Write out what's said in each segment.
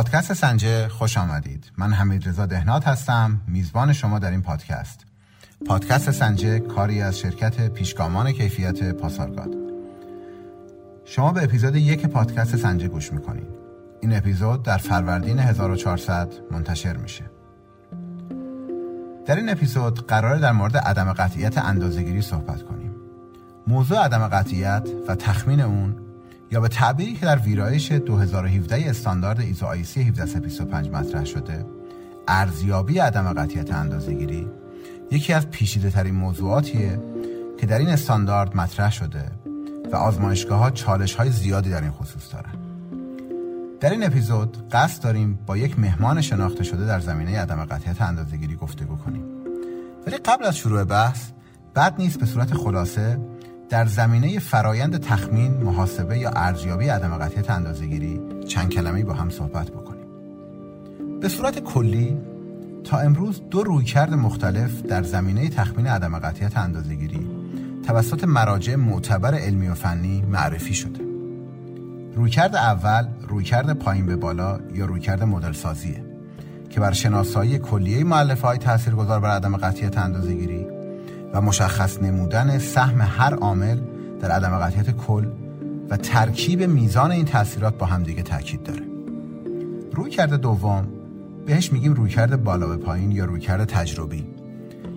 پادکست سنجه خوش آمدید. من حمید رضا دهنات هستم، میزبان شما در این پادکست. پادکست سنجه کاری از شرکت پیشگامان کیفیت پاسارگاد. شما به اپیزود 1 پادکست سنجه گوش میکنید. این اپیزود در فروردین 1400 منتشر میشه. در این اپیزود قراره در مورد عدم قطعیت اندازه‌گیری صحبت کنیم. موضوع عدم قطعیت و تخمین اون، یا به تعبیری که در ویرایش 2017 استاندارد ایزو IEC 17025 مطرح شده، ارزیابی عدم قطعیت اندازه‌گیری، یکی از پیچیده‌ترین موضوعاتیه که در این استاندارد مطرح شده و آزمایشگاه‌ها چالش‌های زیادی در این خصوص دارن. در این اپیزود قصد داریم با یک مهمان شناخته شده در زمینه عدم قطعیت اندازه‌گیری گفتگو کنیم. ولی قبل از شروع بحث، بد نیست به صورت خلاصه در زمینه فرایند تخمین، محاسبه یا ارزیابی عدم قطعیت اندازه‌گیری چند کلمه‌ای با هم صحبت بکنیم. به صورت کلی تا امروز 2 رویکرد مختلف در زمینه تخمین عدم قطعیت اندازه‌گیری توسط مراجع معتبر علمی و فنی معرفی شده. رویکرد اول رویکرد پایین به بالا یا رویکرد مدل سازیه که بر شناسایی کلیه مؤلفه‌های تاثیرگذار بر عدم قطعیت اندازه‌گیری و مشخص نمودن سهم هر عامل در عدم قطعیت کل و ترکیب میزان این تاثیرات با همدیگه تاکید داره. رویکرد دوم بهش میگیم رویکرد بالا به پایین یا رویکرد تجربی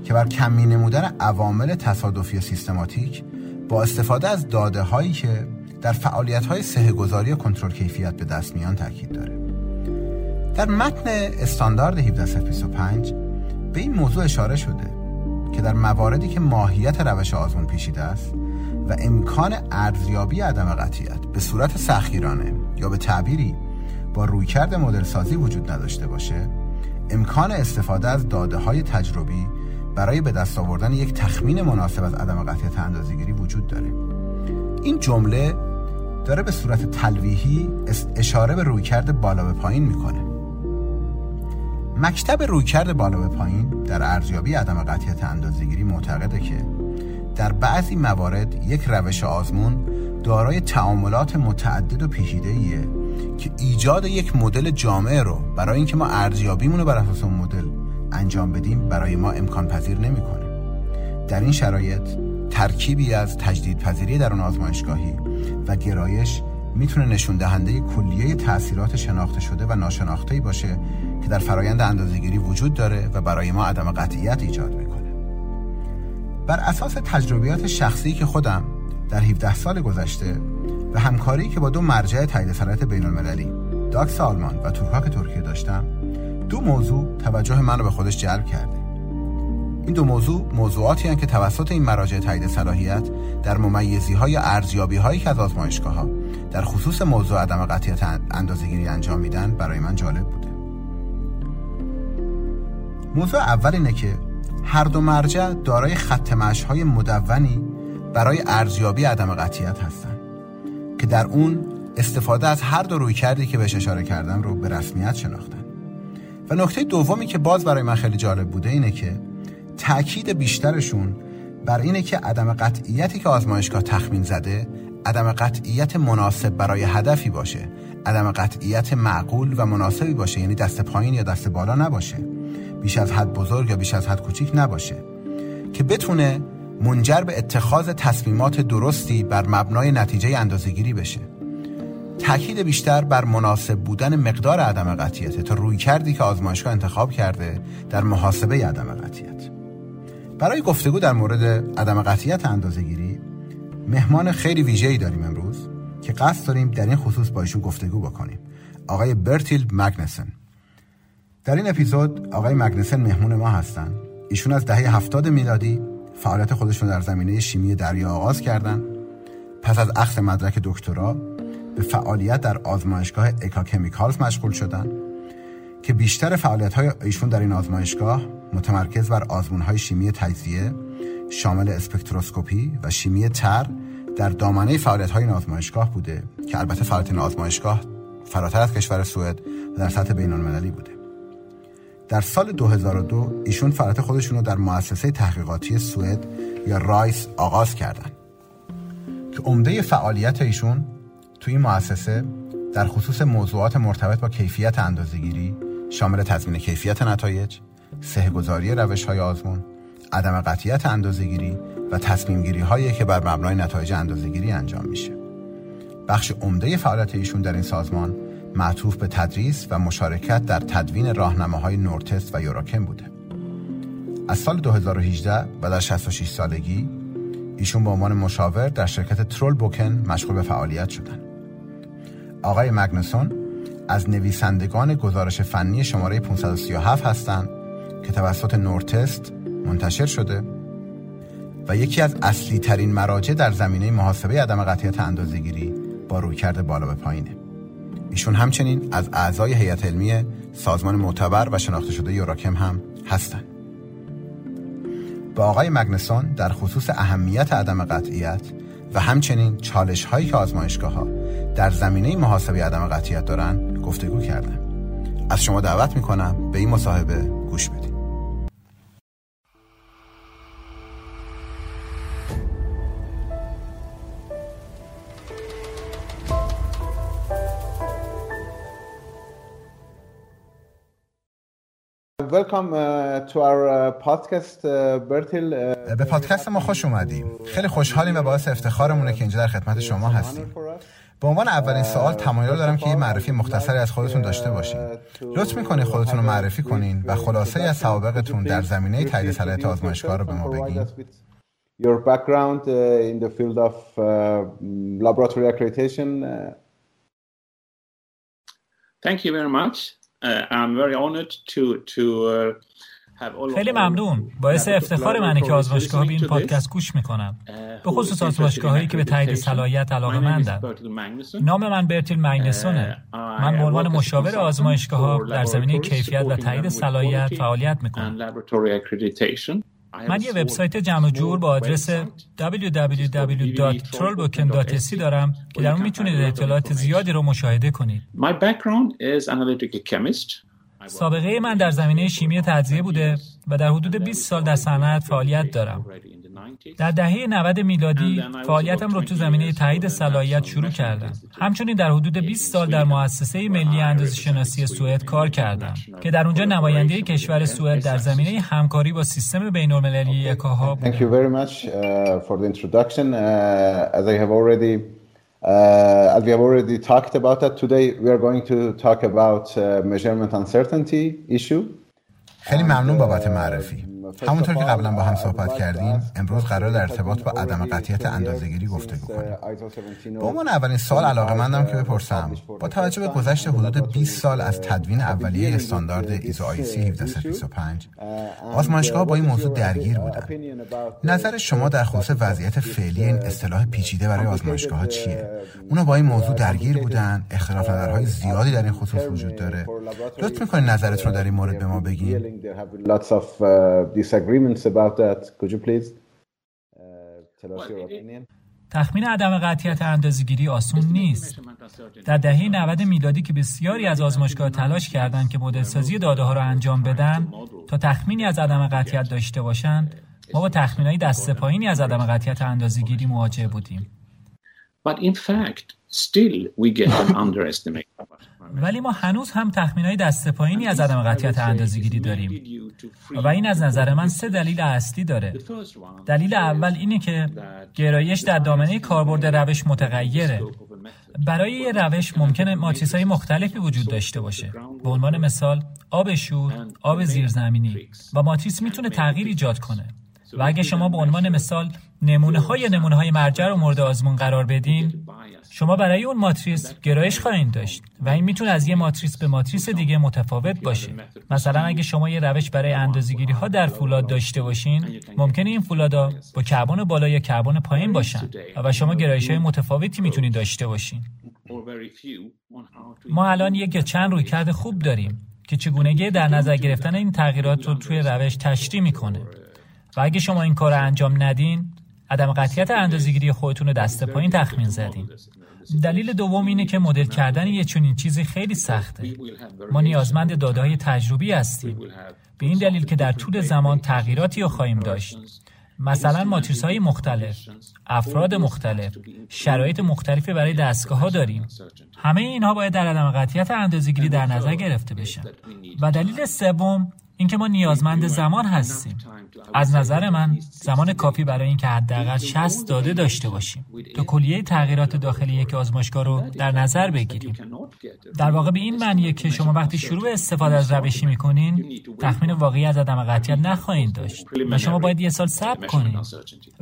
که بر کمی نمودن عوامل تصادفی سیستماتیک با استفاده از داده هایی که در فعالیت‌های سهه‌گذاری و کنترل کیفیت به دست میان تاکید داره. در متن استاندارد 17025 به این موضوع اشاره شده که در مواردی که ماهیت روش آزمون پیچیده است و امکان ارزیابی عدم قطعیت به صورت سختگیرانه یا به تعبیری با رویکرد مدل سازی وجود نداشته باشه، امکان استفاده از داده‌های تجربی برای به دست آوردن یک تخمین مناسب از عدم قطعیت اندازه‌گیری وجود داره. این جمله داره به صورت تلویحی اشاره به رویکرد بالا به پایین میکنه. مکتب رویکرد بالا به پایین در ارزیابی عدم قطعیت اندازه‌گیری معتقده که در بعضی موارد یک روش آزمون دارای تعاملات متعدد و پیچیده‌ایه که ایجاد یک مدل جامع رو برای اینکه ما ارزیابیمون رو بر اساس اون مدل انجام بدیم برای ما امکان پذیر نمیکنه. در این شرایط ترکیبی از تجدیدپذیری در اون آزمایشگاهی و گرایش میتونه نشون دهنده کلیه تأثیرات شناخته شده و ناشناخته‌ای باشه که در فرایند اندازه‌گیری وجود داره و برای ما عدم قطعیت ایجاد میکنه. بر اساس تجربیات شخصی که خودم در 17 سال گذشته و همکاری که با 2 مرجع تایید صلاحیت بین‌المللی، داکس آلمان و تورکاک ترکیه داشتم، 2 موضوع توجه من رو به خودش جلب کرده. این 2 موضوعاتی هستند که توسط این مراجع تایید صلاحیت در ممیزی‌ها یا ارزیابی‌هایی که از آزمایشگاه‌ها در خصوص موضوع عدم قطعیت اندازه‌گیری انجام میدن برای من جالب بوده. موضوع اول اینه که هر 2 مرجع دارای خط مشی‌های مدونی برای ارزیابی عدم قطعیت هستند که در اون استفاده از هر 2 رویکردی که بهش اشاره کردم رو به رسمیت شناختن. و نکته دومی که باز برای من خیلی جالب بوده اینه که تأکید بیشترشون بر اینه که عدم قطعیتی که آزمایشگاه تخمین زده عدم قطعیت مناسب برای هدفی باشه، عدم قطعیت معقول و مناسبی باشه، یعنی دست پایین یا دست بالا نباشه، بیش از حد بزرگ یا بیش از حد کوچیک نباشه، که بتونه منجر به اتخاذ تصمیمات درستی بر مبنای نتیجه اندازه‌گیری بشه. تأکید بیشتر بر مناسب بودن مقدار عدم قطعیت تا رویکردی که آزمایشگاه انتخاب کرده در محاسبه عدم قطعیت. برای گفتگو در مورد عدم قطعیت اندازه‌گیری مهمان خیلی ویژه‌ای داریم امروز که قصد داریم در این خصوص با ایشون گفتگو بکنیم. آقای برتیل مگنسون. در این اپیزود آقای مگنسون مهمون ما هستن. ایشون از دهه 70 میلادی فعالیت خودشون در زمینه شیمی دریا آغاز کردن. پس از اخذ مدرک دکترا به فعالیت در آزمایشگاه AKA Chemical مشغول شدن که بیشتر فعالیت‌های ایشون در این آزمایشگاه متمرکز بر آزمون‌های شیمی تجزیه شامل اسپکتروسکوپی و شیمی تر در دامنه فعالیت‌های این آزمایشگاه بوده که البته فعالیت این آزمایشگاه فراتر از کشور سوئد و در سطح بین‌المللی بوده. در سال 2002 ایشون فعالیت خودشون رو در مؤسسه تحقیقاتی سوئد یا رایس آغاز کردن که عمده فعالیت ایشون توی این مؤسسه در خصوص موضوعات مرتبط با کیفیت اندازه‌گیری شامل تضمین کیفیت نتایج، صحه‌گذاری روش‌های آزمون، عدم قطعیت اندازه‌گیری و تصمیم‌گیری‌هایی که بر مبنای نتایج اندازه‌گیری انجام میشه. بخش عمده فعالیت ایشون در این سازمان معطوف به تدریس و مشارکت در تدوین راهنماهای نورتست و یوراکم بوده. از سال 2018 و در 66 سالگی ایشون به عنوان مشاور در شرکت ترول بوکن مشغول به فعالیت شدن. آقای مگنسون از نویسندگان گزارش فنی شماره 537 هستند که توسط نورتست منتشر شده و یکی از اصلی ترین مراجع در زمینه محاسبه عدم قطعیت اندازه‌گیری با رویکرد بالا به پایینه. ایشون همچنین از اعضای هیئت علمی سازمان معتبر و شناخته شده یوراکم هم هستند. با آقای مگنسون در خصوص اهمیت عدم قطعیت و همچنین چالش‌هایی که آزمایشگاه‌ها در زمینه محاسبه عدم قطعیت دارن گفتگو کردم. از شما دعوت می‌کنم به این مصاحبه گوش بدید. Welcome to our podcast, Bertil. به پادکست ما خوش اومدیم. خیلی خوشحالیم و باعث افتخارمونه که اینجا در خدمت شما هستیم. به عنوان اولین سوال تمایل دارم که یه معرفی مختصری از خودتون داشته باشین. لطف می‌کنید خودتون رو معرفی کنین و خلاصه از سوابقتون در زمینه تایید صلاحیت آزمایشگاه رو به ما بگین. Your background in the field of laboratory accreditation. Thank you very much. I'm very honored to have all. خیلی ممنون. باعث افتخار منه که آزمایشگاه‌ها به این پادکست گوش میکنن. به خصوص آزمایشگاه‌هایی که به تایید صلاحیت علاقه‌مندند. نام من برتیل مگنسونه. من به عنوان مشاور آزمایشگاه‌ها در زمینه کیفیت و تایید صلاحیت فعالیت میکنم. من یه وبسایت جمع جور با آدرس www.trollbooking.ca دارم که در اون میتونید اطلاعات زیادی رو مشاهده کنید. سابقه من در زمینه شیمی تغذیه بوده و در حدود 20 سال در صنعت فعالیت دارم. در دهه 90 میلادی فعالیتم رو تو زمینه تایید صلاحیت شروع کردم. همچنین در حدود 20 سال در مؤسسه ملی اندازه‌شناسی سوئد کار کردم که در اونجا نماینده کشور سوئد در زمینه همکاری با سیستم بین‌المللی اکاها بودم. Thank you very much for the introduction. As I have already we have already talked about that today, we are going to talk about measurement uncertainty issue. خیلی ممنون بابت معرفی. همونطور که قبلا با هم صحبت کردیم، امروز قرار در ارتباط با عدم قطعیت اندازه‌گیری گفتگو کنیم. با من اولین سوال علاقه‌مندم که بپرسم، با توجه به گذشت حدود 20 سال از تدوین اولیه استاندارد ایزو IEC 17025، آزمایشگاه‌ها با این موضوع درگیر بودن. نظر شما در خصوص وضعیت فعلی این اصطلاح پیچیده برای آزمایشگاه‌ها چیه؟ اونا با این موضوع درگیر بودن، اختلاف نظرهای زیادی در این خصوص وجود داره. لطف می‌کنید نظرتون رو در این مورد به ما بگید. disagreements about that. Could you please tell us your opinion? تخمین عدم قطعیت اندازه‌گیری آسون نیست. در دهه 90 میلادی که بسیاری از آزمایشگاه‌ها تلاش کردند که مدل سازی داده‌ها را انجام بدن تا تخمینی از عدم قطعیت داشته باشند، ما با تخمین‌های دسته پایینی از عدم قطعیت اندازه‌گیری مواجه بودیم. But in fact still we get an underestimate. ولی ما هنوز هم تخمین‌های دسته پایینی از عدم قطعیت اندازه‌گیری داریم و این از نظر من سه دلیل اصلی داره. دلیل اول اینه که گرایش در دامنه کاربرد روش متغیره. برای یه روش ممکنه ماتریس‌های مختلفی وجود داشته باشه. به عنوان مثال آب شور، آب زیرزمینی و ماتریس میتونه تغییر ایجاد کنه. و اگه شما به عنوان مثال نمونه‌های مرجع رو مورد آزمون قرار بدین، شما برای اون ماتریس گرایش خواهید داشت و این میتونه از یه ماتریس به ماتریس دیگه متفاوت باشه. مثلا اگه شما یه روش برای اندازه‌گیری‌ها در فولاد داشته باشین، ممکنه این فولادها با کربن بالا یا کربن پایین باشن و شما گرایش‌های متفاوتی میتونید داشته باشین. ما الان یک یا چند رویکرد خوب داریم که چگونگی در نظر گرفتن این تغییرات رو توی روش تشریح میکنه. و اگه شما این کار رو انجام ندین، عدم قطعیت اندازه‌گیری خودتون رو دست پایین تخمین زدین. دلیل دوم اینه که مدل کردن یه چنین چیزی خیلی سخته. ما نیازمند داده‌های تجربی هستیم. به این دلیل که در طول زمان تغییراتی رو خواهیم داشت. مثلا ماتریس‌های مختلف، افراد مختلف، شرایط مختلفی برای دستگاه‌ها داریم. همه اینها باید در عدم قطعیت اندازه‌گیری در نظر گرفته بشن. و دلیل سوم اینکه ما نیازمند زمان هستیم. از نظر من زمان کافی برای اینکه حداقل 60 داده داشته باشیم تا کلیه تغییرات داخلی یک آزمایشگاه رو در نظر بگیریم. در واقع به این معنیه که شما وقتی شروع استفاده از روشی میکنین تخمین واقعی از عدم قطعیت نخواهید داشت و شما باید یه سال صبر کنین،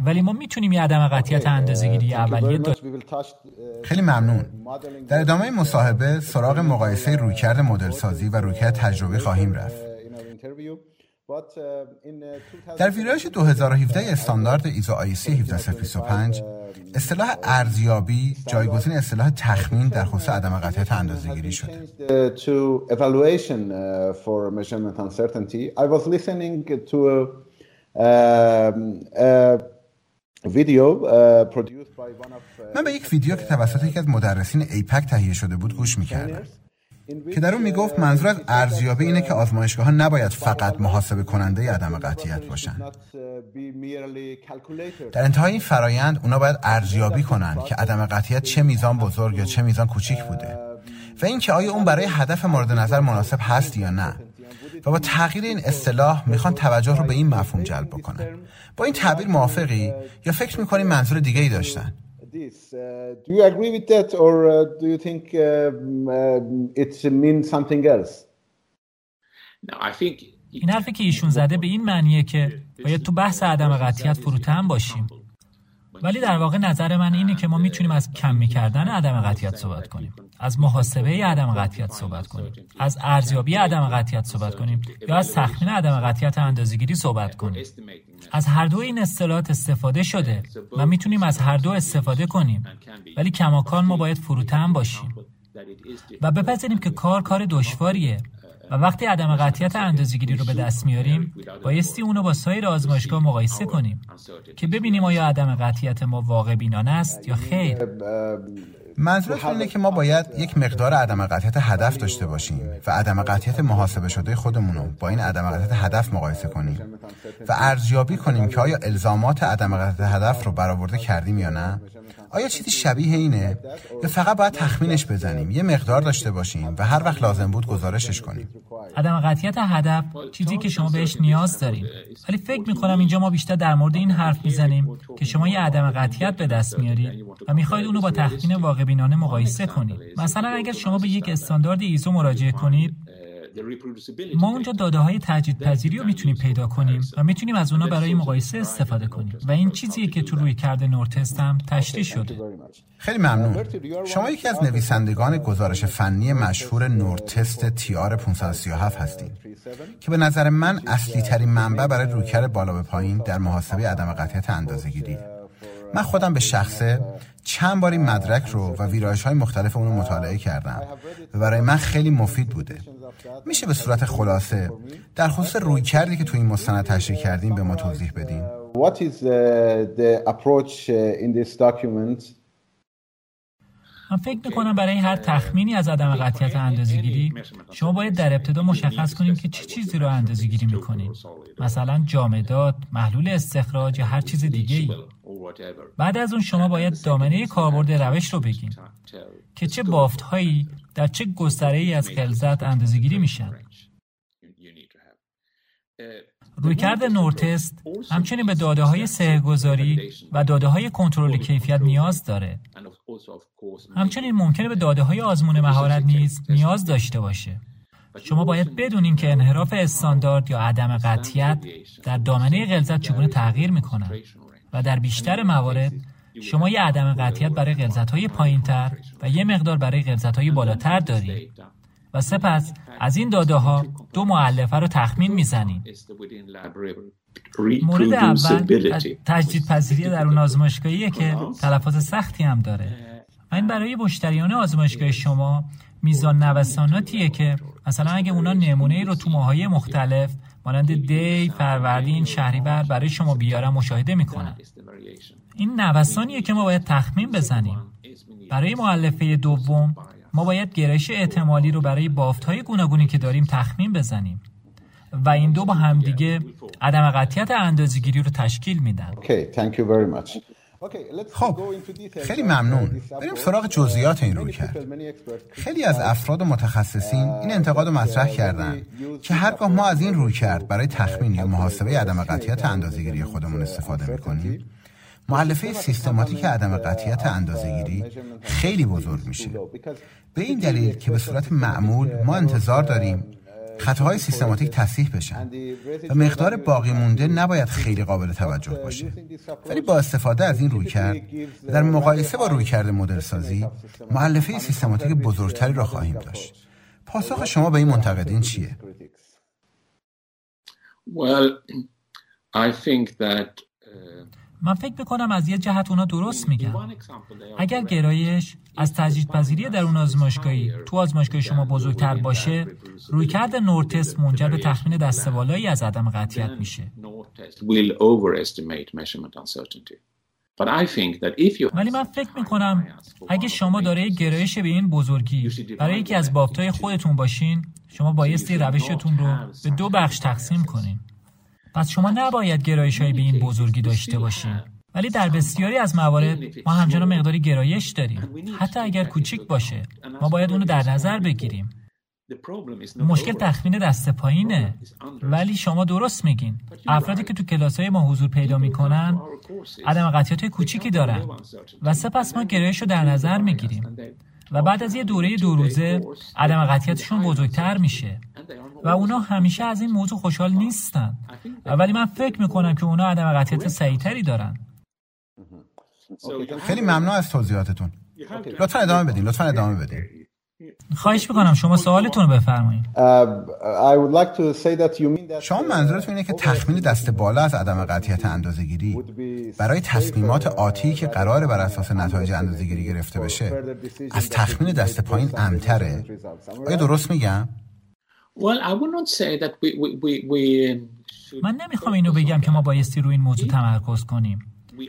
ولی ما میتونیم یه عدم قطعیت اندازه‌گیری اولیه داشت. خیلی ممنون. در ادامه مصاحبه سراغ مقایسه رویکرد مدل سازی و رویکرد تجربی خواهیم رفت. در ویرایش 2017 استاندارد ایزو IEC 17025 اصطلاح ارزیابی جایگزین اصطلاح تخمین در خصوص عدم قطعیت اندازه‌گیری شده. من به یک ویدیو که توسط یکی از مدرسین ایپک تهیه شده بود گوش می‌کردم که در اون میگفت منظور از ارزیابی اینه که آزمایشگاه‌ها نباید فقط محاسبه کننده عدم قطعیت باشن. در انتهای این فرایند اونا باید ارزیابی کنن که عدم قطعیت چه میزان بزرگ یا چه میزان کوچیک بوده و اینکه آیا اون برای هدف مورد نظر مناسب هست یا نه. و با تغییر این اصطلاح میخوان توجه رو به این مفهوم جلب بکنن. با این تعبیر موافقی یا فکر می‌کنی منظور دیگه‌ای داشتن؟ Do you agree with that or do you think it means something else? No, I think این حرفی که ایشون زده به این معنیه که باید تو بحث عدم قطعیت فروتن باشیم. ولی در واقع نظر من اینه که ما میتونیم از کمی کردن عدم قطعیت صحبت کنیم، از محاسبه عدم قطعیت صحبت کنیم، از ارزیابی عدم قطعیت صحبت کنیم یا از تخمین عدم قطعیت اندازه‌گیری صحبت کنیم. از هر دو این اصطلاحات استفاده شده و میتونیم از هر دو استفاده کنیم، ولی کماکان ما باید فروتن باشیم و بپذیریم که کار دشواریه و وقتی عدم قطعیت اندازه‌گیری رو به دست میاریم بایستی اونو با سایر آزمایشگاه مقایسه کنیم که ببینیم آیا عدم قطعیت ما واقع بینانه است یا خیر. منظورتون اینه که ما باید یک مقدار عدم قطعیت هدف داشته باشیم و عدم قطعیت محاسبه شده خودمون رو با این عدم قطعیت هدف مقایسه کنیم و ارزیابی کنیم که آیا الزامات عدم قطعیت هدف رو برآورده کردیم یا نه. آیا چیزی شبیه اینه یا فقط باید تخمینش بزنیم، یه مقدار داشته باشیم و هر وقت لازم بود گزارشش کنیم؟ عدم قطعیت هدف چیزی که شما بهش نیاز داریم، ولی فکر می‌کنم اینجا ما بیشتر در مورد این حرف می‌زنیم که شما یه عدم قطعیت به دست میارید و می‌خواید اون رو با تخمین واقع بینانه مقایسه کنید. مثلا اگر شما به یک استاندارد ایزو مراجعه کنید، ما اونجا داده‌های تجدیدپذیری رو میتونیم پیدا کنیم و میتونیم از اونا برای مقایسه استفاده کنیم و این چیزیه که تو رویکرد نورتست هم تشریح شده. خیلی ممنون. شما یکی از نویسندگان گزارش فنی مشهور نورتست TR 537 هستید که به نظر من اصلی ترین منبع برای رویکرد بالا به پایین در محاسبه عدم قطعیت اندازه‌گیری. من خودم به شخصه چند بار این مدرک رو و ویرایش‌های مختلف اون رو مطالعه کردم و برای من خیلی مفید بوده. میشه به صورت خلاصه در خصوص رویکردی که تو این مستند تشریح کردیم به ما توضیح بدین؟ من فکر می‌کنم برای هر تخمینی از عدم قطعیت اندازه‌گیری شما باید در ابتدا مشخص کنید که چه چیزی رو اندازه‌گیری می‌کنید، مثلا جامدات، محلول استخراج یا هر چیز دیگه‌ای. بعد از اون شما باید دامنه کاربرد روش رو بگین که چه بافت‌هایی در چه گستره‌ای از غلظت اندازه‌گیری میشن. رویکرد نورتست همچنین به داده‌های سه‌گذاری و داده‌های کنترل کیفیت نیاز داره. همچنین ممکنه به داده‌های آزمون مهارت نیز نیاز داشته باشه. شما باید بدونین که انحراف استاندارد یا عدم قطعیت در دامنه غلظت چگونه تغییر می‌کنه و در بیشتر موارد شما یه عدم قطعیت برای غلظت‌های پایین‌تر و یه مقدار برای غلظت‌های بالاتر دارید. و سپس از این داده‌ها دو مؤلفه رو تخمین می‌زنید. مورد اول تجدیدپذیری در اون آزمایشگاهیه که تلفات سختی هم داره. و این برای مشتریان آزمایشگاه شما میزان نوساناتیه که مثلا اگه اونا نمونه‌ای رو تو ماه‌های مختلف مانند دی، فروردین، شهریور برای شما بیارن مشاهده می‌کنن. این نوسانیه که ما باید تخمین بزنیم. برای مؤلفه دوم ما باید گرایش احتمالی رو برای بافت‌های گوناگونی که داریم تخمین بزنیم. و این دو با همدیگه عدم قطعیت اندازه‌گیری رو تشکیل میدن. خب خیلی ممنون. بریم سراغ جزئیات این رویکرد. خیلی از افراد و متخصصین این انتقاد رو مطرح کردن که هرگاه ما از این رویکرد برای تخمین یا محاسبه عدم قطعیت اندازه‌گیری خودمون استفاده میکنیم، مؤلفه سیستماتیک عدم قطعیت اندازه‌گیری خیلی بزرگ میشه. به این دلیل که به صورت معمول ما انتظار داریم خطاهای سیستماتیک تصحیح بشن و مقدار باقی مونده نباید خیلی قابل توجه باشه، ولی با استفاده از این رویکرد در مقایسه با رویکرد مدل سازی مؤلفه سیستماتیک بزرگتری را خواهیم داشت. پاسخ شما به این منتقدین چیه؟ من فکر میکنم از یه جهت اونا درست میگن. اگر گرایش از تجدیدپذیری درون آزمایشگاهی تو آزمایشگاه شما بزرگتر باشه، رویکرد نورتست منجر به تخمین دسته بالایی از عدم قطعیت میشه. ولی من فکر میکنم اگه شما دارای گرایش به این بزرگی برای یکی از بافت‌های خودتون باشین، شما بایستی روشتون رو به دو بخش تقسیم کنین. پس شما نباید گرایش‌هایی به این بزرگی داشته باشید، ولی در بسیاری از موارد ما همچنان مقداری گرایش داریم، حتی اگر کوچک باشه. ما باید اونو در نظر بگیریم. مشکل تخمین دسته پایینه، ولی شما درست میگین. افرادی که تو کلاس‌های ما حضور پیدا میکنن عدم قطعیت‌های کوچیکی دارن و سپس ما گرایش رو در نظر میگیریم و بعد از یه دوره 2 روزه عدم قطعیتشون بزرگتر میشه و اونا همیشه از این موضوع خوشحال نیستن، ولی من فکر میکنم که اونا عدم قطعیت سریعتری دارن. خیلی ممنون از توضیحاتتون. لطفاً ادامه بدین. خواهش میکنم. شما سوالتون رو بفرمایید. شما منظورتون اینه که تخمین دسته بالا از عدم قطعیت اندازه‌گیری برای تصمیمات آتی که قراره بر اساس نتایج اندازه‌گیری گرفته بشه از تخمین دسته پایین امتره؟ آیا درست میگم؟ من نمیخوام اینو بگم که ما بایستی روی این موضوع تمرکز کنیم،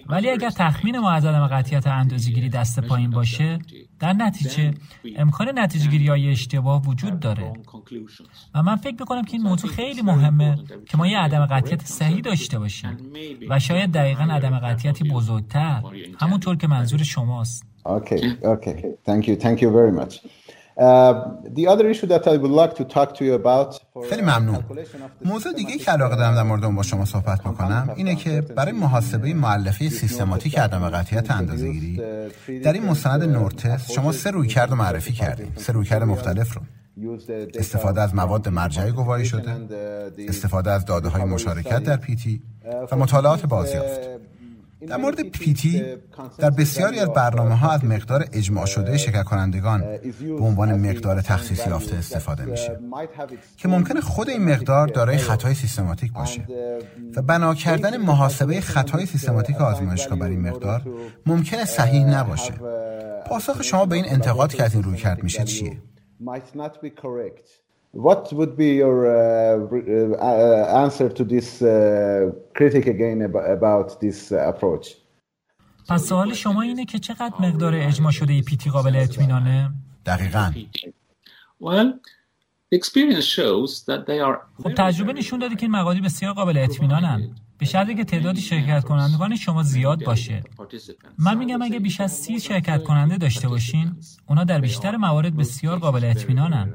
ولی اگر تخمین ما از عدم قطعیت اندازه‌گیری دست پایین باشه، در نتیجه امکان نتیجه‌گیری‌های اشتباه وجود داره و من فکر می‌کنم که این موضوع خیلی مهمه که ما یه عدم قطعیت صحیح داشته باشیم و شاید دقیقاً عدم قطعیتی بزرگتر، همونطور که منظور شماست. اوکی. Thank you very much. The other issue that I would like to talk to you about خیلی ممنون. موضوع دیگه که علاقه دارم در مورد اون با شما صحبت بکنم اینه که برای محاسبه مؤلفه سیستماتیک عدم قطعیت اندازه‌گیری در این مستند نورتست شما 3 رویکرد رو معرفی کردیم. 3 رویکرد مختلف رو: استفاده از مواد مرجعی گواهی شده، استفاده از داده‌های مشارکت در پیتی و مطالعات بازیافت. در مورد پیتی، در بسیاری از برنامه‌ها از مقدار اجماع شده شرکت‌کنندگان به عنوان مقدار تخصیص یافته استفاده میشه که ممکنه خود این مقدار دارای خطای سیستماتیک باشه و بنا کردن محاسبه خطای سیستماتیک آزمایشگاه برای این مقدار ممکنه صحیح نباشه. پاسخ شما به این انتقاد که از این رویکرد میشه چیه؟ What would be your answer to this critic again about this approach? پس سوال شما اینه که چقدر مقدار اجماع شده ای پیتی قابل اطمینانه؟ دقیقاً. خب تجربه نشون داده که این مقادیر بسیار قابل اطمینانن، به شرطی که تعداد شرکت کنندگان شما زیاد باشه. من میگم اگه بیش از 30 شرکت کننده داشته باشین، اونا در بیشتر موارد بسیار قابل اطمینانن.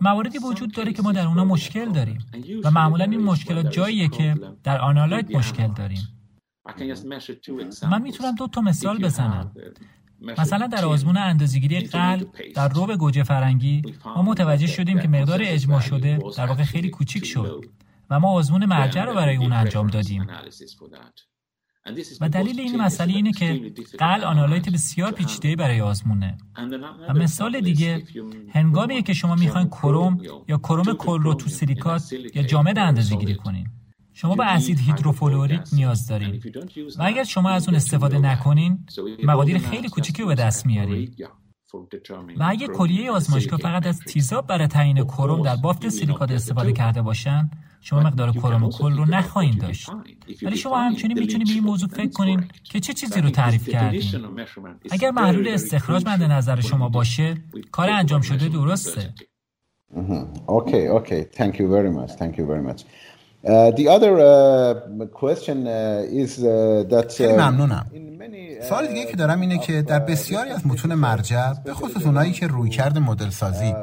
مواردی وجود داره که ما در اونا مشکل داریم و معمولا این مشکلات جاییه که در آنالایت مشکل داریم. من میتونم 2 مثال بزنم. مثلا در آزمون اندازه‌گیری قلب در رب گوجه فرنگی ما متوجه شدیم که مقدار اجماع شده در واقع خیلی کوچیک شد و ما آزمون مرجع رو برای اون انجام دادیم. و دلیل این مسئله اینه که قلع آنالایت بسیار پیچیده‌ای برای آزمونه. و مثال دیگه هنگامیه که شما میخواین کروم یا کروم کل رو تو سیلیکات یا جامد اندازه‌گیری کنین. شما به اسید هیدروفلوریک نیاز دارین و اگر شما از اون استفاده نکنین مقادیر خیلی کوچیکی رو به دست میارین. و اگه کلیه آزمایشگاه فقط از تیزاب برای تعیین کروم در بافت سیلیکات استفاده کرده باشن، شما مقدار کروم کل رو نخواهید داشت. ولی شما همچنین میتونید به این موضوع فکر کنین که چه چیزی رو تعریف کردین. اگر محلول استخراج مد نظر شما باشه، کار انجام شده درسته. Okay. Thank you very much. The other question is that خیلی ممنونم. سوال دیگه که دارم اینه که در بسیاری از متون مرجع، به خصوص اونایی که رویکرد مدل سازی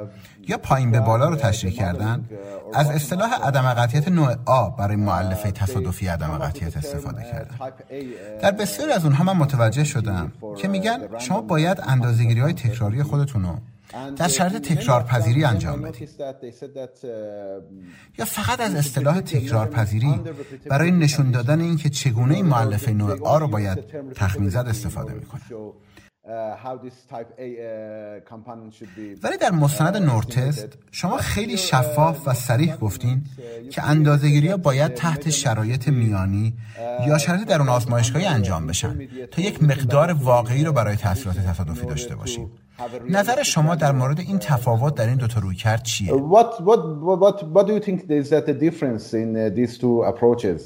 یا پایین به بالا رو تشریح کردن، از اصطلاح عدم قطعیت نوع آ برای مؤلفه تصادفی عدم قطعیت استفاده کردن. در بسیاری از اونها من متوجه شدم که میگن شما باید اندازه‌گیری‌های تکراری خودتون رو در شرط تکرارپذیری انجام بدید، یا فقط از اصطلاح تکرارپذیری برای نشون دادن اینکه چگونه این مؤلفه نوع آ رو باید تخمین زد استفاده میکنند. ولی در مستند نورتست شما خیلی شفاف و صریح گفتین که اندازه‌گیری‌ها باید تحت شرایط میانی یا شرایط درون آزمایشگاهی انجام بشن تا یک مقدار واقعی رو برای تاثیرات تصادفی داشته باشیم. نظر شما در مورد این تفاوت در این دو تا رویکرد چیه؟ What do you think is that the difference in these two approaches?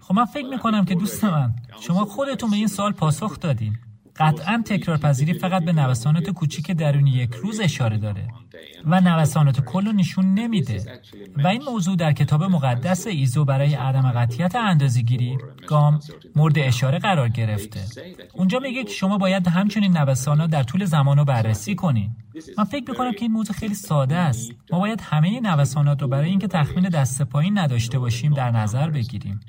خب من فکر می‌کنم که دوست من شما خودتون به این سوال پاسخ دادین. قطعاً تکرارپذیری فقط به نوسانات کوچیک درون یک روز اشاره داره و نوسانات کل رو نشون نمیده، و این موضوع در کتاب مقدس ایزو برای عدم قطعیت اندازه‌گیری گام مورد اشاره قرار گرفته. اونجا میگه که شما باید همچنین نوسانات در طول زمان رو بررسی کنین. من فکر می‌کنم که این موضوع خیلی ساده است. ما باید همه نوسانات رو برای اینکه تخمین دست پایین نداشته باشیم در نظر بگیریم.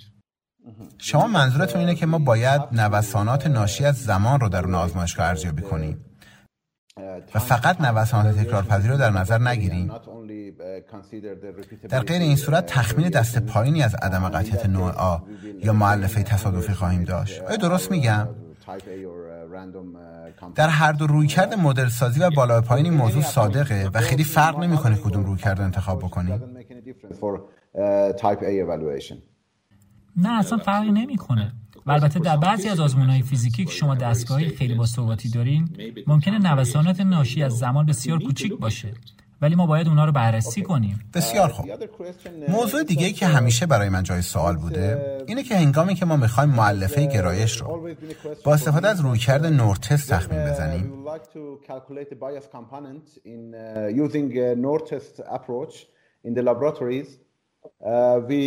شما منظورتون اینه که ما باید نوسانات ناشی از زمان رو درون آزمایشگاه ارزیابی کنیم و فقط نوسانات تکرارپذیر رو در نظر نگیریم. در غیر این صورت تخمین دست پایینی از عدم قطعیت نوع آ یا مؤلفه تصادفی خواهیم داشت. آیا درست میگم؟ در هر دو رویکرد مدل سازی و بالا پایین این موضوع صادقه و خیلی فرق نمی‌کنه کدوم رویکرد انتخاب بکنیم. نه اصلا فرقی نمیکنه. و البته در بعضی از آزمون‌های فیزیکی که شما دستگاهی خیلی باثباتی دارین، ممکنه نوسانات ناشی از زمان بسیار کوچیک باشه، ولی ما باید اونا رو بررسی کنیم. بسیار خوب. موضوع دیگه‌ای که همیشه برای من جای سوال بوده، اینه که هنگامی که ما می‌خوایم مؤلفه گرایش رو با استفاده از رویکرد نورتست تخمین بزنیم، we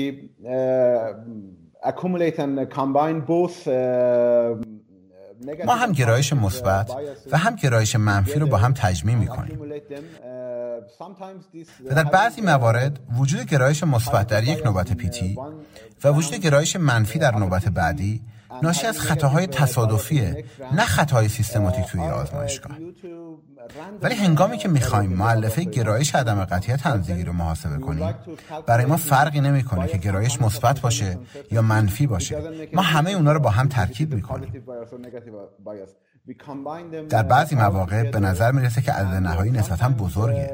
accumulate and combine both ما هم گرایش مثبت و هم گرایش منفی رو با هم تجمیع می‌کنیم. و در بعضی موارد وجود گرایش مثبت در یک نوبت پیتی و وجود گرایش منفی در نوبت بعدی ناشی از خطاهای تصادفیه، نه خطاهای سیستماتیک توی آزمایشگاه. ولی هنگامی که می‌خوایم مؤلفه گرایش عدم قطعیت اندازه‌گیری رو محاسبه کنیم، برای ما فرقی نمی‌کنه که گرایش مثبت باشه یا منفی باشه. ما همه اونا رو با هم ترکیب می‌کنیم. در بعضی مواقع به نظر می‌رسه که عدد نهایی نسبتاً بزرگه.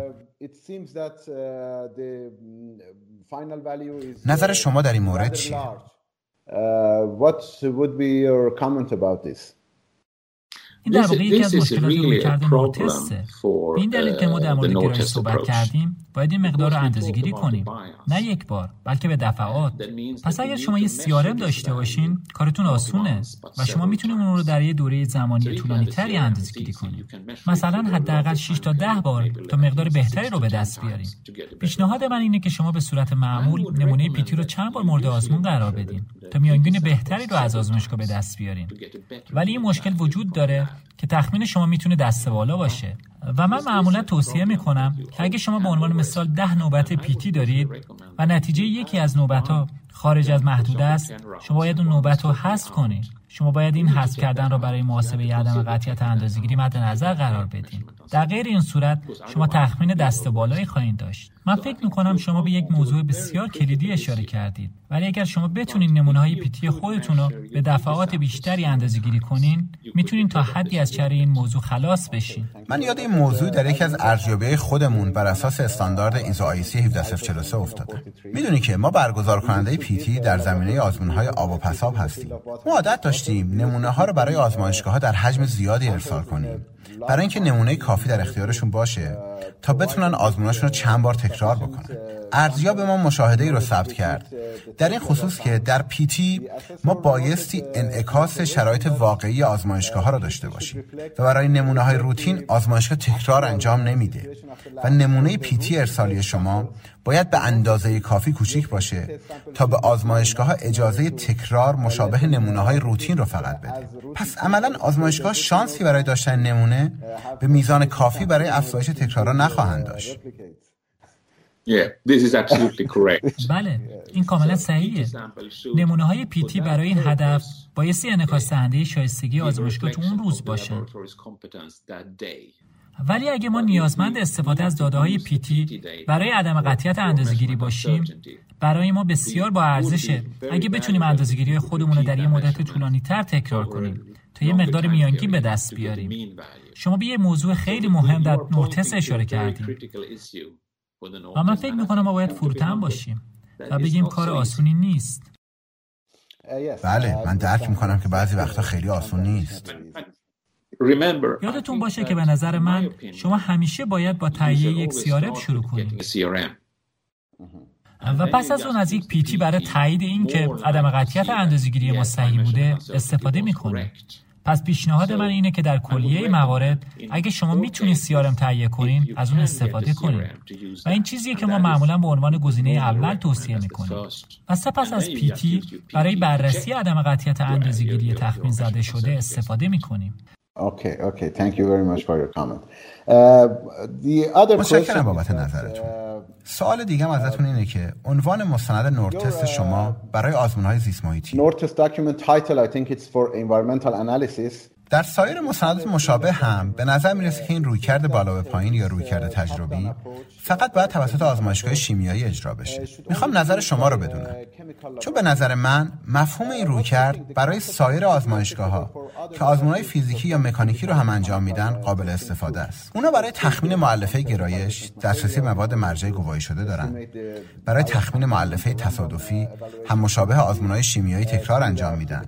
نظر شما در این مورد چیه؟ What would be your comment about this? این در واقع یکی از مشکلات رویکرد نورتسته. به این دلیل که ما در مورد گرایش صحبت کردیم، باید این مقدار رو اندازه‌گیری کنیم، نه یک بار بلکه به دفعات. پس اگر شما یه CRM داشته باشین، کارتون آسونه و شما میتونید اون رو در یه دوره زمانی طولانی‌تری اندازه‌گیری کنید، مثلا حداقل 6 تا 10 بار تا مقدار بهتری رو به دست بیاریم. پیشنهاد من اینه که شما به صورت معمول نمونه پیتی رو چند بار مورد آزمون قرار بدین تا میانگین بهتری رو از آزمایشگاه به دست بیارین. ولی این مشکل وجود داره که تخمین شما میتونه دست بالا باشه، و من معمولا توصیه میکنم که اگه شما به عنوان مثال 10 نوبت پیتی دارید و نتیجه یکی از نوبت‌ها خارج از محدوده است، شما باید اون نوبت رو حذف کنید. شما باید این حذف کردن را برای محاسبه عدم قطعیت اندازه‌گیری مد نظر قرار بدین. در غیر این صورت شما تخمین دست بالایی خواهید داشت. من فکر می‌کنم شما به یک موضوع بسیار کلیدی اشاره کردید. ولی اگر شما بتونید نمونه‌های پیتی خودتون رو به دفعات بیشتری اندازه‌گیری کنین، میتونین تا حدی از چره این موضوع خلاص بشین. من یاد این موضوع در یکی از ارزیابی‌های خودمون بر اساس استاندارد ISO IEC 17043 افتادم. میدونی که ما برگزار کننده پیتی در زمینه آزمون‌های آب و پساب هستیم. ما عادت داشتیم نمونه ها رو برای آزمایشگاه ها در حجم زیادی ارسال کنیم، برای اینکه نمونه کافی در اختیارشون باشه تا بتونن آزموناشون رو چند بار تکرار بکنن. ارزیاب ما مشاهده ای رو ثبت کرد در این خصوص که در پیتی ما بایستی انعکاس شرایط واقعی آزمایشگاه ها رو داشته باشیم و برای نمونه های روتین آزمایشگاه تکرار انجام نمیده و نمونه پیتی ارسالی شما باید به اندازه کافی کوچک باشه تا به آزمایشگاه ها اجازه تکرار مشابه نمونه های روتین رو فقط بده. پس عملاً آزمایشگاه شانسی برای داشتن نمونه به میزان کافی برای افزایش تکرارها نخواهند داشت. بله، این کاملا صحیحه. نمونه های پیتی برای این هدف بایستی انعکاس دهنده شایستگی آزمایشگاه تو اون روز باشن. ولی اگه ما نیازمند استفاده از داده‌های پیتی برای عدم قطعیت اندازه‌گیری باشیم، برای ما بسیار با ارزشه اگه بتونیم اندازه‌گیری خودمون رو در یه مدت طولانی‌تر تکرار کنیم تا یه مقدار میانگین به دست بیاریم. شما به یه موضوع خیلی مهم در نورتست اشاره کردیم. و من فکر میکنم ما باید فروتن باشیم و بگیم کار آسونی نیست. بله، من درک میکنم که بعضی وقتا خیلی آسون نیست. یادتون باشه که به نظر من شما همیشه باید با تهیه یک CRM شروع کنید و پس از اون از یک پیتی برای تایید این که عدم قطعیت اندازه‌گیری ما صحیح بوده استفاده میکنید. پس پیشنهاد من اینه که در کلیه موارد اگه شما میتونید CRM تهیه کنین از اون استفاده کنین و این چیزیه که ما معمولا به عنوان گزینه اول توصیه میکنیم و سپس از پیتی برای بررسی عدم قطعیت اندازه‌گیری تخمین زده شده استفاده میکنیم. Okay. Thank you very much for your comment. متشکرم بابت نظرتون. سوال دیگه ازتون اینه که عنوان مستند نورتست شما برای آزمون‌های زیست محیطی. Nortest document title I think it's for environmental analysis. در سایر مستندات مشابه هم به نظر میرسه که این رویکرد بالا به پایین یا رویکرد تجربی فقط باید توسط آزمایشگاه شیمیایی اجرا بشه. میخوام نظر شما رو بدونم. چون به نظر من مفهوم این رویکرد برای سایر آزمایشگاه‌ها که آزمون‌های فیزیکی یا مکانیکی رو هم انجام میدن قابل استفاده است. اونا برای تخمین مؤلفه گرایش دسترسی به مواد مرجع گواهی شده دارن. برای تخمین مؤلفه تصادفی هم مشابه آزمون‌های شیمیایی تکرار انجام میدن.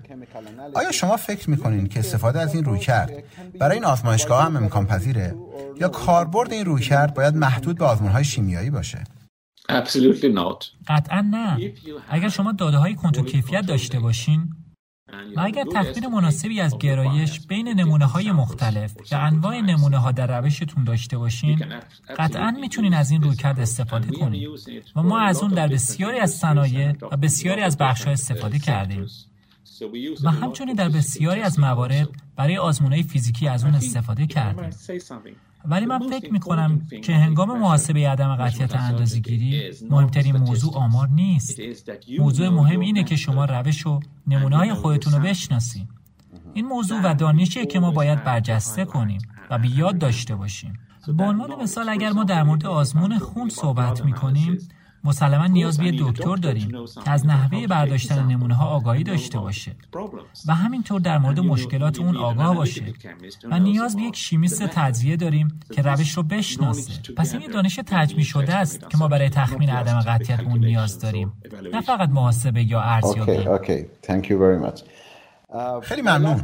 آیا شما فکر می‌کنین که استفاده از این رویکرد برای این آزمایشگاه هم امکان پذیره یا کاربرد این رویکرد باید محدود به آزمون‌های شیمیایی باشه؟ قطعاً نه. اگر شما داده‌های کنترل کیفیت داشته باشین و اگر تخمین مناسبی از گرایش بین نمونه‌های مختلف یا انواع نمونه‌ها در روشتون داشته باشین، قطعاً میتونین از این رویکرد استفاده کنین و ما از اون در بسیاری از صنایع و بسیاری از بخش‌ها استفاده کردیم. ما همچنین در بسیاری از موارد برای آزمون‌های فیزیکی از اون استفاده کردیم. ولی من فکر می‌کنم که هنگام محاسبه عدم قطعیت اندازه‌گیری مهمترین موضوع آمار نیست. موضوع مهم اینه که شما روش و نمونه‌های خودتون رو بشناسید. این موضوع و دانشیه که ما باید برجسته کنیم و به یاد داشته باشیم. به عنوان مثال اگر ما در مورد آزمون خون صحبت می‌کنیم، مسلماً نیاز به دکتر داریم که از نحوه برداشتن نمونه‌ها آگاهی داشته باشه و همینطور در مورد مشکلات اون آگاه باشه و نیاز به یک شیمیست تجزیه داریم که روش رو بشناسه. پس این دانش تجمیع شده است که ما برای تخمین عدم قطعیت اون نیاز داریم، نه فقط محاسبه یا ارزیابی. Okay. Thank you very much. خیلی ممنون.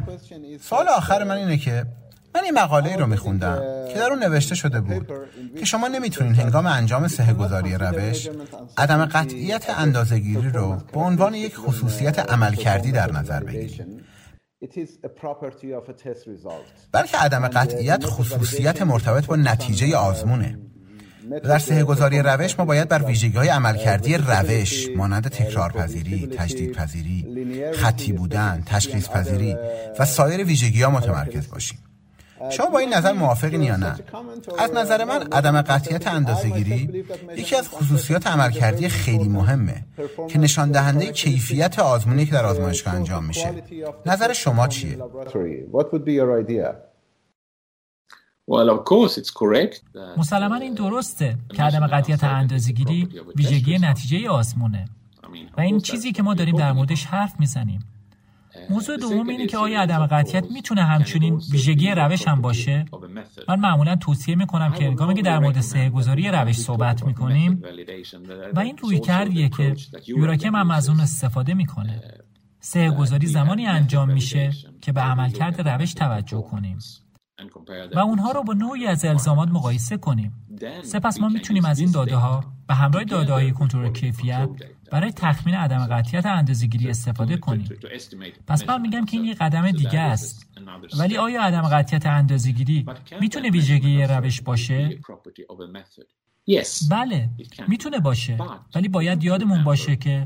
سوال آخر من اینه که من این مقاله ای رو میخوندم که در اون نوشته شده بود که شما نمیتونین هنگام انجام صحه‌گذاری روش عدم قطعیت اندازه‌گیری رو به عنوان یک خصوصیت عملکردی در نظر بگیرید، بلکه عدم قطعیت خصوصیت مرتبط با نتیجه آزمونه. در صحه‌گذاری روش ما باید بر ویژگی‌های عملکردی روش مانند تکرارپذیری، تجدیدپذیری، خطی بودن، تشخیص‌پذیری و سایر ویژگی‌ها متمرکز باشیم. شما با این نظر موافقین یا نه؟ از نظر من عدم قطعیت اندازه‌گیری یکی از خصوصیات عملکردی خیلی مهمه که نشان دهنده کیفیت آزمونی که در آزمایشگاه انجام میشه. نظر شما چیه؟ مسلماً این درسته که عدم قطعیت اندازه‌گیری ویژگی نتیجه آزمونه و این چیزی که ما داریم در موردش حرف میزنیم. موضوع دوم اینه که آیا عدم قطعیت میتونه همچنین ویژگی روش هم باشه؟ من معمولا توصیه میکنم که هنگامی که در مورد صحه‌گذاری روش صحبت میکنیم و این رویکردیه که یوراکم هم از اون استفاده میکنه سه گذاری زمانی انجام میشه که به عملکرد روش توجه کنیم و اونها رو با نوعی از الزامات مقایسه کنیم. سپس ما میتونیم از این داده ها به همراه داده های کنترل کیفیت برای تخمین عدم قطعیت اندازه‌گیری استفاده کنیم. پس من میگم که این یک قدم دیگه است. ولی آیا عدم قطعیت اندازه‌گیری میتونه ویژگی روش باشه؟ بله، میتونه باشه. ولی باید یادمون باشه که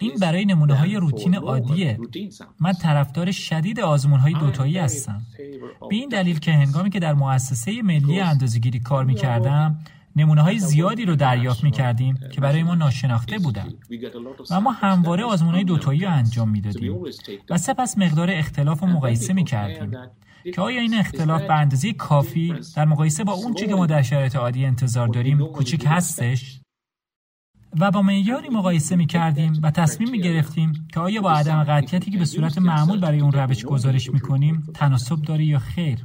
این برای نمونه‌های روتین عادیه. من طرفدار شدید آزمون‌های دوتایی هستم. به این دلیل که هنگامی که در مؤسسه ملی اندازه‌گیری کار می‌کردم، نمونه‌های زیادی رو دریافت می‌کردیم که برای ما ناشناخته بودن. و ما همواره آزمون‌های دوتایی رو انجام می‌دادیم و سپس مقدار اختلاف رو مقایسه می‌کردیم که آیا این اختلاف به اندازه کافی در مقایسه با اون چیزی که ما در شرایط عادی انتظار داریم کوچک هستش؟ و با معیاری مقایسه می‌کردیم و تصمیم می‌گرفتیم که آیا با عدم قطعیتی که به صورت معمول برای اون روش گزارش می‌کنیم تناسب داره یا خیر.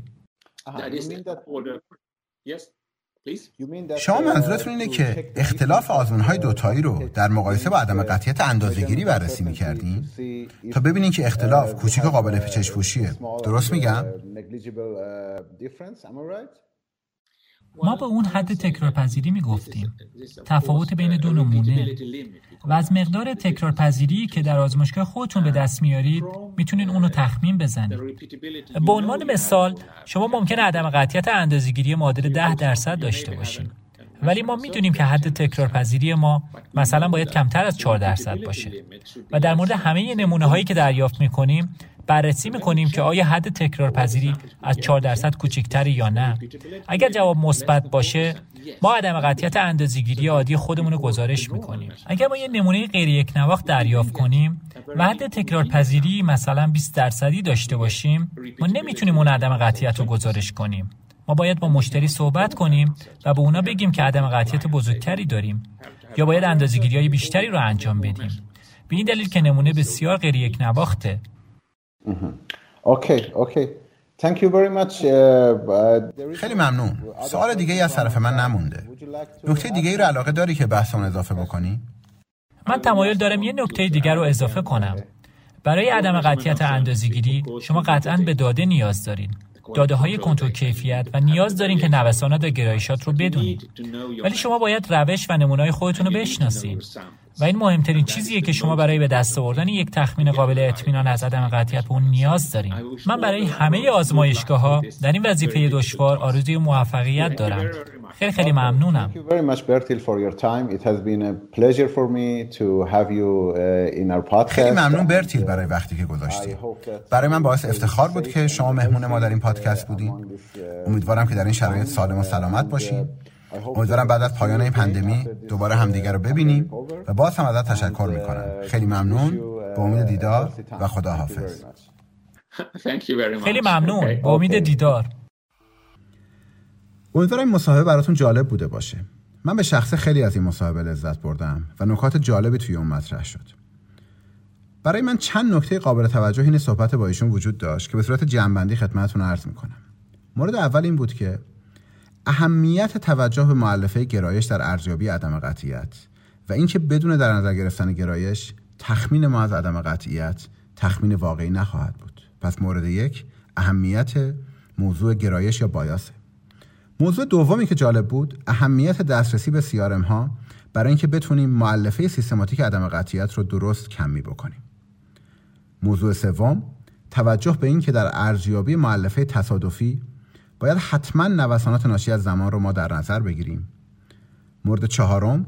شما منظورتون اینه که اختلاف آزمون‌های دوتایی رو در مقایسه با عدم قطعیت اندازه‌گیری بررسی می‌کردیم تا ببینیم که اختلاف کوچیک قابل پیچش‌پوشیه. درست میگم؟ ما به اون حد تکرارپذیری میگفتیم، تفاوت بین دو نمونه، و از مقدار تکرارپذیری که در آزمایشگاه خودتون به دست میارید میتونین اون رو تخمین بزنید. به عنوان مثال شما ممکنه عدم قطعیت اندازه‌گیری معادل 10% داشته باشین، ولی ما میدونیم که حد تکرارپذیری ما مثلا باید کمتر از 4% باشه و در مورد همه نمونه هایی که دریافت میکنیم بررسی می‌کنیم که آیا حد تکرارپذیری از 4% کوچکتر یا نه. اگر جواب مثبت باشه، ما عدم قطعیت اندازه‌گیری عادی خودمون رو گزارش می‌کنیم. اگر ما یه نمونه غیر یکنواخت دریافت کنیم و حد تکرارپذیری مثلا 20% داشته باشیم، ما نمی‌تونیم اون عدم قطعیت رو گزارش کنیم. ما باید با مشتری صحبت کنیم و به اونا بگیم که عدم قطعیت بزرگتری داریم یا باید اندازه‌گیری‌های بیشتری رو انجام بدیم. به این دلیل که نمونه بسیار غیر یکنواخته. اوکی. Thank you very much. خیلی ممنون. سوال دیگه ای از طرف من نمونده. نکته دیگه ای رو علاقه داری که بحثمون اضافه بکنی؟ من تمایل دارم یه نکته دیگر رو اضافه کنم. برای عدم قطعیت اندازه‌گیری شما قطعاً به داده نیاز دارین. داده های کنترل کیفیت و نیاز دارین که نوسانات و گرایشات رو بدونید. ولی شما باید روش و نمونه‌های خودتون رو بشناسید. و این مهمترین چیزیه که شما برای به دست آوردن یک تخمین قابل اطمینان از عدم قطعیت به اون نیاز دارین. من برای همه آزمایشگاه‌ها در این وظیفه دشوار آرزوی موفقیت دارم. خیلی ممنونم. Thank you very much Bertil for your time. It has been a pleasure for me to have you in our podcast. خیلی ممنون برتیل برای وقتی که گذاشتید. برای من باعث افتخار بود که شما مهمون ما در این پادکست بودید. امیدوارم که در این شرایط سالم و سلامت باشید. امیدوارم بعد از پایان این پاندمی دوباره همدیگر رو ببینیم و باز هم ازت تشکر میکنم. خیلی ممنون. به امید دیدار و خداحافظ. خیلی ممنون. به امید دیدار. امیدوارم این مصاحبه براتون جالب بوده باشه. من به شخص خیلی از این مصاحبه لذت بردم و نکات جالبی توی اون مطرح شد. برای من چند نکته قابل توجه این صحبت با ایشون وجود داشت که به صورت جمع‌بندی خدمتتون عرض میکنم. مورد اول این بود که اهمیت توجه به مؤلفه گرایش در ارزیابی عدم قطعیت و اینکه بدون در نظر گرفتن گرایش تخمین ما از عدم قطعیت تخمین واقعی نخواهد بود. پس مورد یک اهمیت موضوع گرایش یا بایاس. موضوع دومی که جالب بود اهمیت دسترسی به CRM ها برای اینکه بتونیم مؤلفه سیستماتیک عدم قطعیت رو درست کمی بکنیم. موضوع سوم توجه به اینکه در ارزیابی مؤلفه تصادفی باید حتما نوسانات ناشی از زمان رو ما در نظر بگیریم. مورد چهارم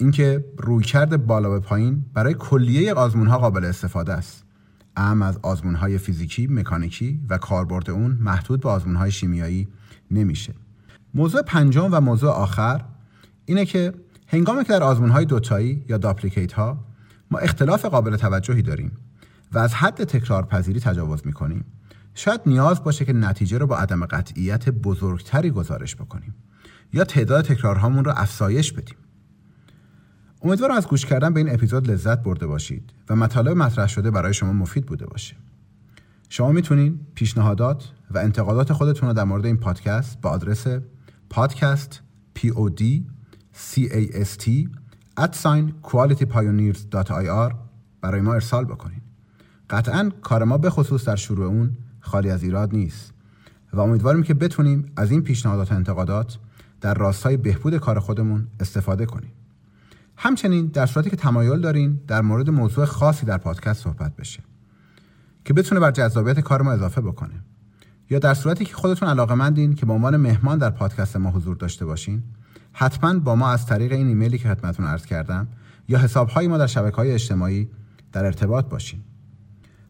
اینکه رویکرد بالا به پایین برای کلیه آزمون‌ها قابل استفاده است. اهم از آزمون‌های فیزیکی، مکانیکی و کاربرد اون محدود به آزمون‌های شیمیایی نمیشه. موضوع پنجم و موضوع آخر اینه که هنگامی که در آزمون‌های دوتایی یا داپلیکیت‌ها ما اختلاف قابل توجهی داریم و از حد تکرارپذیری تجاوز می‌کنیم، شاید نیاز باشه که نتیجه رو با عدم قطعیت بزرگتری گزارش بکنیم یا تعداد تکرارهامون رو افزایش بدیم. امیدوارم از گوش کردن به این اپیزود لذت برده باشید و مطالب مطرح شده برای شما مفید بوده باشه. شما میتونید پیشنهادات و انتقادات خودتون رو در مورد این پادکست با آدرس podcast@qualitypioneers.ir برای ما ارسال بکنید. قطعاً کار ما به خصوص در شروع اون خالی از ایراد نیست و امیدواریم که بتونیم از این پیشنهادات و انتقادات در راستای بهبود کار خودمون استفاده کنیم. همچنین در صورتی که تمایل دارین در مورد موضوع خاصی در پادکست صحبت بشه که بتونه بر جذابیت کار ما اضافه بکنه، یا در صورتی که خودتون علاقه‌مندین که به عنوان مهمان در پادکست ما حضور داشته باشین، حتماً با ما از طریق این ایمیلی که خدمتتون عرض کردم یا حساب‌های ما در شبکه‌های اجتماعی در ارتباط باشین.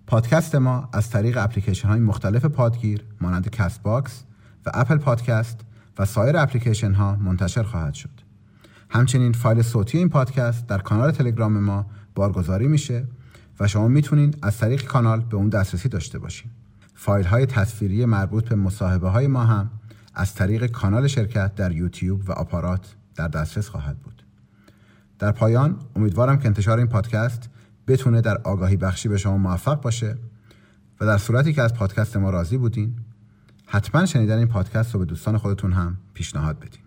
پادکست ما از طریق اپلیکیشن‌های مختلف پادگیر مانند کست باکس و اپل پادکست و سایر اپلیکیشن‌ها منتشر خواهد شد. همچنین فایل صوتی این پادکست در کانال تلگرام ما بارگذاری میشه و شما میتونین از طریق کانال به اون دسترسی داشته باشین. فایل‌های تصویری مربوط به مصاحبه‌های ما هم از طریق کانال شرکت در یوتیوب و آپارات در دسترس خواهد بود. در پایان امیدوارم که انتشار این پادکست بتونه در آگاهی بخشی به شما موفق باشه و در صورتی که از پادکست ما راضی بودین، حتما شنیدن این پادکست رو به دوستان خودتون هم پیشنهاد بدین.